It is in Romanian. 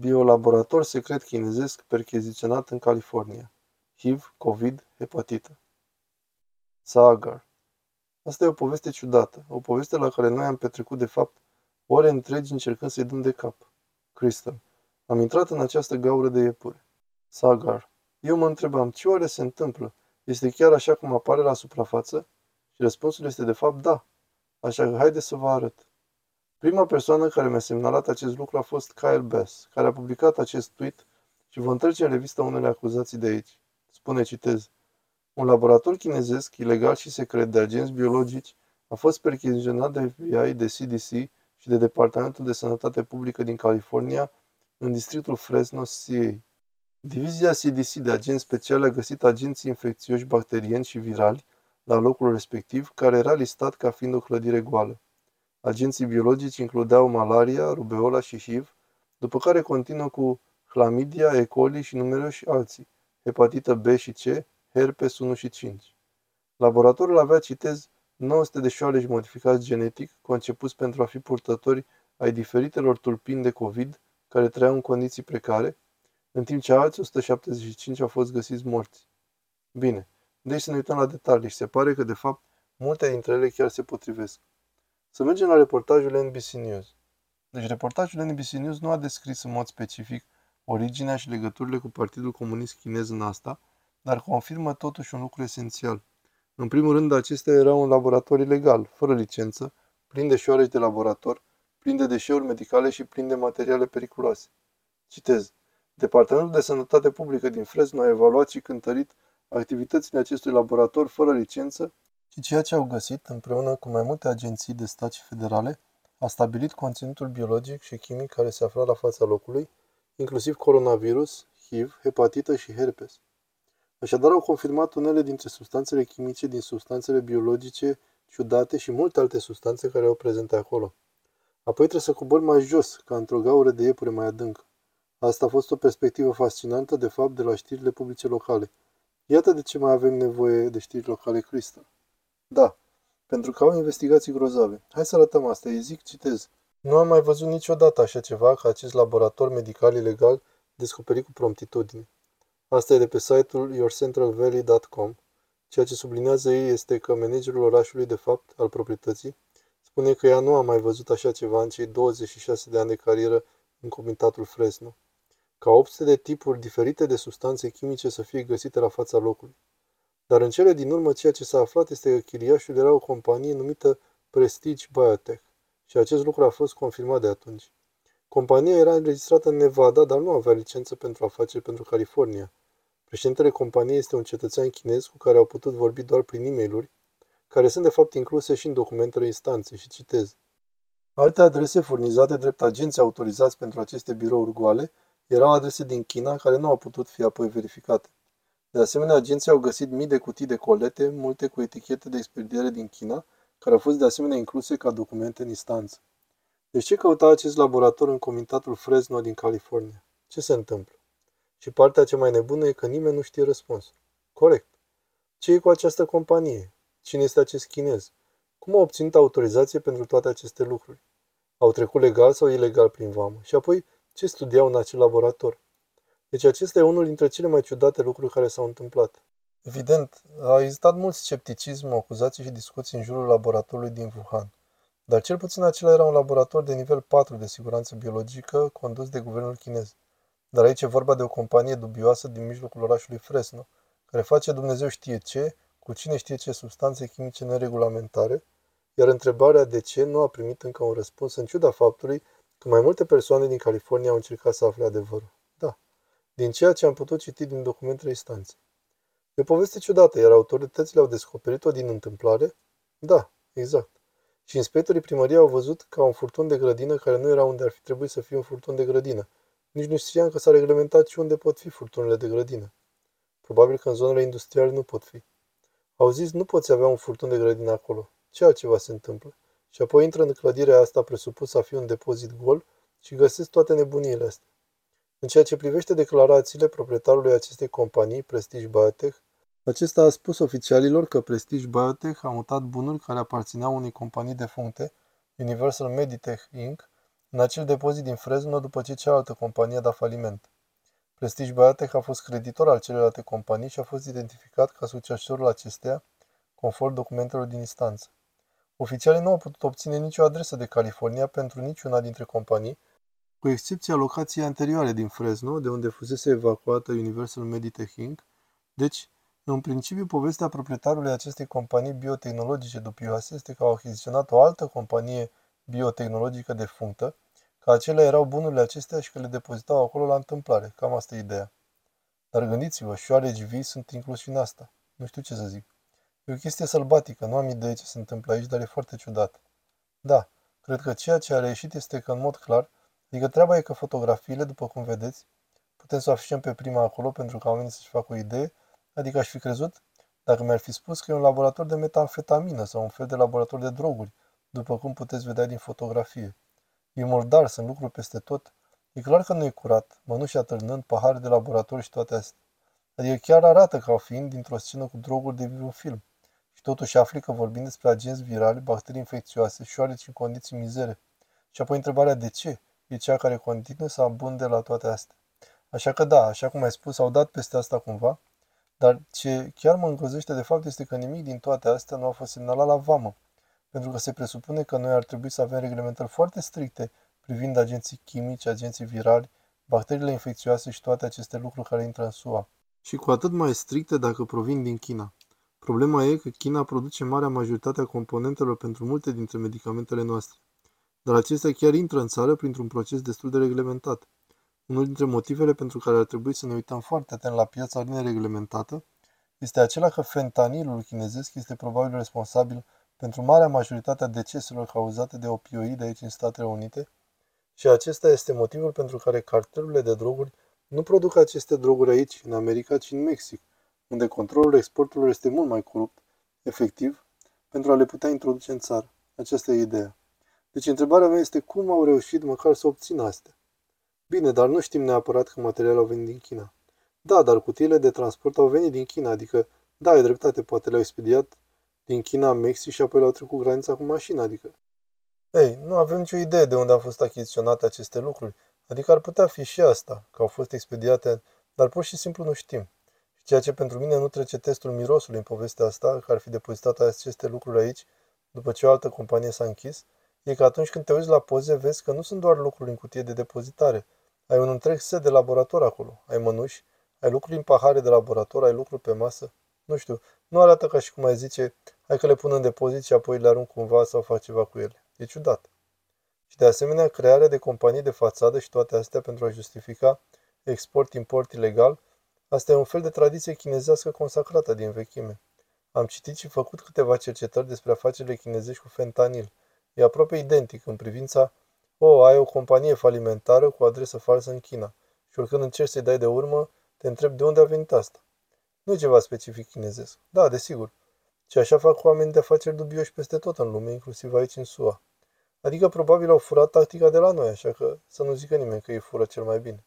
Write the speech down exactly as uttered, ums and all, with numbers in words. biolaborator secret chinezesc percheziționat în California. H I V, COVID, hepatită. Sagar. Asta e o poveste ciudată, o poveste la care noi am petrecut de fapt ore întregi încercând să-i dăm de cap. Crystal. Am intrat în această gaură de iepure. Sagar. Eu mă întrebam, ce oare se întâmplă? Este chiar așa cum apare la suprafață? Și răspunsul este de fapt da. Așa că haideți să vă arăt. Prima persoană care mi-a semnalat acest lucru a fost Kyle Bass, care a publicat acest tweet și vom trece în revistă unele acuzații de aici. Spune, citez, un laborator chinezesc, ilegal și secret de agenți biologici, a fost percheziționat de F B I, de C D C și de Departamentul de Sănătate Publică din California, în districtul Fresno, C A. Divizia C D C de agenți speciali a găsit agenții infecțioși bacterieni și virali la locul respectiv, care era listat ca fiind o clădire goală. Agenții biologici includeau malaria, rubeola și H I V, după care continuă cu clamidia, E. coli și numeroși alții, hepatită B și C, herpes unu și cinci. Laboratorul avea, citez, nouă sute de șoareci modificați genetic, concepuți pentru a fi purtători ai diferitelor tulpini de COVID, care trăiau în condiții precare, în timp ce alți o sută șaptezeci și cinci au fost găsiți morți. Bine, deci să ne uităm la detalii și se pare că, de fapt, multe dintre ele chiar se potrivesc. Să mergem la reportajul N B C News. Deci reportajul N B C News nu a descris în mod specific originea și legăturile cu Partidul Comunist Chinez în asta, dar confirmă totuși un lucru esențial. În primul rând, acesta era un laborator ilegal, fără licență, plin de șoareci de laborator, plin de deșeuri medicale și plin de materiale periculoase. Citez. Departamentul de Sănătate Publică din Fresno a evaluat și cântărit activitățile acestui laborator fără licență și ceea ce au găsit, împreună cu mai multe agenții de stat și federale, a stabilit conținutul biologic și chimic care se afla la fața locului, inclusiv coronavirus, H I V, hepatită și herpes. Așadar au confirmat unele dintre substanțele chimice din substanțele biologice ciudate și multe alte substanțe care au prezente acolo. Apoi trebuie să cobori mai jos, ca într-o gaură de iepure mai adâncă. Asta a fost o perspectivă fascinantă, de fapt, de la știrile publice locale. Iată de ce mai avem nevoie de știri locale, Crystal. Da, pentru că au investigații grozave. Hai să arătăm asta, îi zic, citez. Nu am mai văzut niciodată așa ceva ca acest laborator medical ilegal descoperit cu promptitudine. Asta e de pe site-ul your central valley dot com. Ceea ce sublinează ei este că managerul orașului, de fapt, al proprietății, spune că ea nu a mai văzut așa ceva în cei douăzeci și șase de ani de carieră în comitatul Fresno. Ca opt sute de tipuri diferite de substanțe chimice să fie găsite la fața locului. Dar în cele din urmă, ceea ce s-a aflat este că chiriașul era o companie numită Prestige Biotech și acest lucru a fost confirmat de atunci. Compania era înregistrată în Nevada, dar nu avea licență pentru afaceri pentru California. Președintele companiei este un cetățean chinez cu care au putut vorbi doar prin e-mail-uri, care sunt de fapt incluse și în documentele instanței, și citez. Alte adrese furnizate drept agenți autorizați pentru aceste birouri goale erau adrese din China care nu au putut fi apoi verificate. De asemenea, agenții au găsit mii de cutii de colete, multe cu etichete de expediere din China, care au fost de asemenea incluse ca documente în instanță. Deci ce căuta acest laborator în comitatul Fresno din California? Ce se întâmplă? Și partea cea mai nebună e că nimeni nu știe răspunsul. Corect. Ce e cu această companie? Cine este acest chinez? Cum a obținut autorizație pentru toate aceste lucruri? Au trecut legal sau ilegal prin vamă? Și apoi, ce studiau în acel laborator? Deci acesta e unul dintre cele mai ciudate lucruri care s-au întâmplat. Evident, a existat mult scepticism, acuzații și discuții în jurul laboratorului din Wuhan. Dar cel puțin acela era un laborator de nivel patru de siguranță biologică condus de guvernul chinez. Dar aici e vorba de o companie dubioasă din mijlocul orașului Fresno, care face Dumnezeu știe ce, cu cine știe ce substanțe chimice neregulamentare, iar întrebarea de ce nu a primit încă un răspuns, în ciuda faptului că mai multe persoane din California au încercat să afle adevărul. Da, din ceea ce am putut citi din documentele instanței. E o poveste ciudată, iar autoritățile au descoperit-o din întâmplare? Da, exact. Și inspectorii primăriei au văzut ca un furtun de grădină care nu era unde ar fi trebuit să fie un furtun de grădină. Nici nu știam că s-a reglementat și unde pot fi furtunile de grădină. Probabil că în zonele industriale nu pot fi. Au zis, nu poți avea un furtun de grădină acolo. Ce altceva se întâmplă? Și apoi intră în clădirea asta presupusă a fi un depozit gol și găsesc toate nebuniile astea. În ceea ce privește declarațiile proprietarului acestei companii, Prestige Biotech, acesta a spus oficialilor că Prestige Biotech a mutat bunuri care aparțineau unei companii defuncte, Universal Meditech incorporated, în acel depozit din Fresno după ce cealaltă companie a dat faliment. Prestige Biotech a fost creditor al celelalte companii și a fost identificat ca succesorul acesteia, conform documentelor din instanță. Oficialii nu au putut obține nicio adresă de California pentru niciuna dintre companii, cu excepția locației anterioare din Fresno, de unde fusese evacuată Universal Meditech incorporated. Deci, în principiu, povestea proprietarului acestei companii biotehnologice dubioase este că au achiziționat o altă companie biotehnologică defunctă, că acelea erau bunurile acestea și că le depozitau acolo la întâmplare. Cam asta e ideea. Dar gândiți-vă, și oareci vii sunt incluși în asta. Nu știu ce să zic. E o chestie sălbatică, nu am idee ce se întâmplă aici, dar e foarte ciudat. Da, cred că ceea ce a reieșit este că, în mod clar, adică treaba e că fotografiile, după cum vedeți, putem să o afișăm pe prima acolo pentru ca oamenii să-și facă o idee, adică aș fi crezut, dacă mi-ar fi spus că e un laborator de metamfetamină sau un fel de laborator de droguri, după cum puteți vedea din fotografie. E murdar, sunt lucruri peste tot. E clar că nu e curat, mănuși atârnând, pahare de laborator și toate astea. Adică chiar arată ca fiind dintr-o scenă cu droguri de viu film. Și totuși afli că vorbim despre agenți virali, bacterii infecțioase, șoareci în condiții mizere. Și apoi întrebarea de ce e cea care continuă să abunde la toate astea. Așa că da, așa cum ai spus, au dat peste asta cumva, dar ce chiar mă îngrozește de fapt este că nimic din toate astea nu a fost semnalat la vamă, pentru că se presupune că noi ar trebui să avem reglementări foarte stricte privind agenții chimici, agenții virali, bacteriile infecțioase și toate aceste lucruri care intră în S U A. Și cu atât mai stricte dacă provin din China. Problema e că China produce marea majoritate a componentelor pentru multe dintre medicamentele noastre, dar acestea chiar intră în țară printr-un proces destul de reglementat. Unul dintre motivele pentru care ar trebui să ne uităm foarte atent la piața nereglementată este acela că fentanilul chinezesc este probabil responsabil pentru marea majoritate a deceselor cauzate de opioide aici în Statele Unite și acesta este motivul pentru care cartelurile de droguri nu produc aceste droguri aici, în America, ci în Mexic, unde controlul exporturilor este mult mai corupt, efectiv, pentru a le putea introduce în țară. Aceasta e ideea. Deci întrebarea mea este cum au reușit măcar să obțină astea. Bine, dar nu știm neapărat că materialele au venit din China. Da, dar cutiile de transport au venit din China, adică, da, ai dreptate, poate le-au expediat din China în Mexic și apoi le-au trecut granița cu mașina, adică. Ei, nu avem nicio idee de unde au fost achiziționate aceste lucruri, adică ar putea fi și asta, că au fost expediate, dar pur și simplu nu știm. Și ceea ce pentru mine nu trece testul mirosului în povestea asta, că ar fi depozitat aceste lucruri aici, după ce o altă companie s-a închis, e că atunci când te uiți la poze, vezi că nu sunt doar lucruri în cutie de depozitare. Ai un întreg set de laborator acolo. Ai mănuși, ai lucruri în pahare de laborator, ai lucruri pe masă. Nu știu, nu arată ca și cum ai zice, hai că le pun în depozit și apoi le arunc cumva sau fac ceva cu ele. E ciudat. Și de asemenea, crearea de companii de fațadă și toate astea pentru a justifica export-import ilegal, asta e un fel de tradiție chinezească consacrată din vechime. Am citit și făcut câteva cercetări despre afacerile chinezești cu fentanil. E aproape identic în privința o, ai o companie falimentară cu adresă falsă în China și oricând încerci să-i dai de urmă, te întrebi de unde a venit asta. Nu e ceva specific chinezesc. Da, desigur. Și așa fac oameni de afaceri dubioși peste tot în lume, inclusiv aici în S U A. Adică probabil au furat tactica de la noi, așa că să nu zică nimeni că ei fură cel mai bine.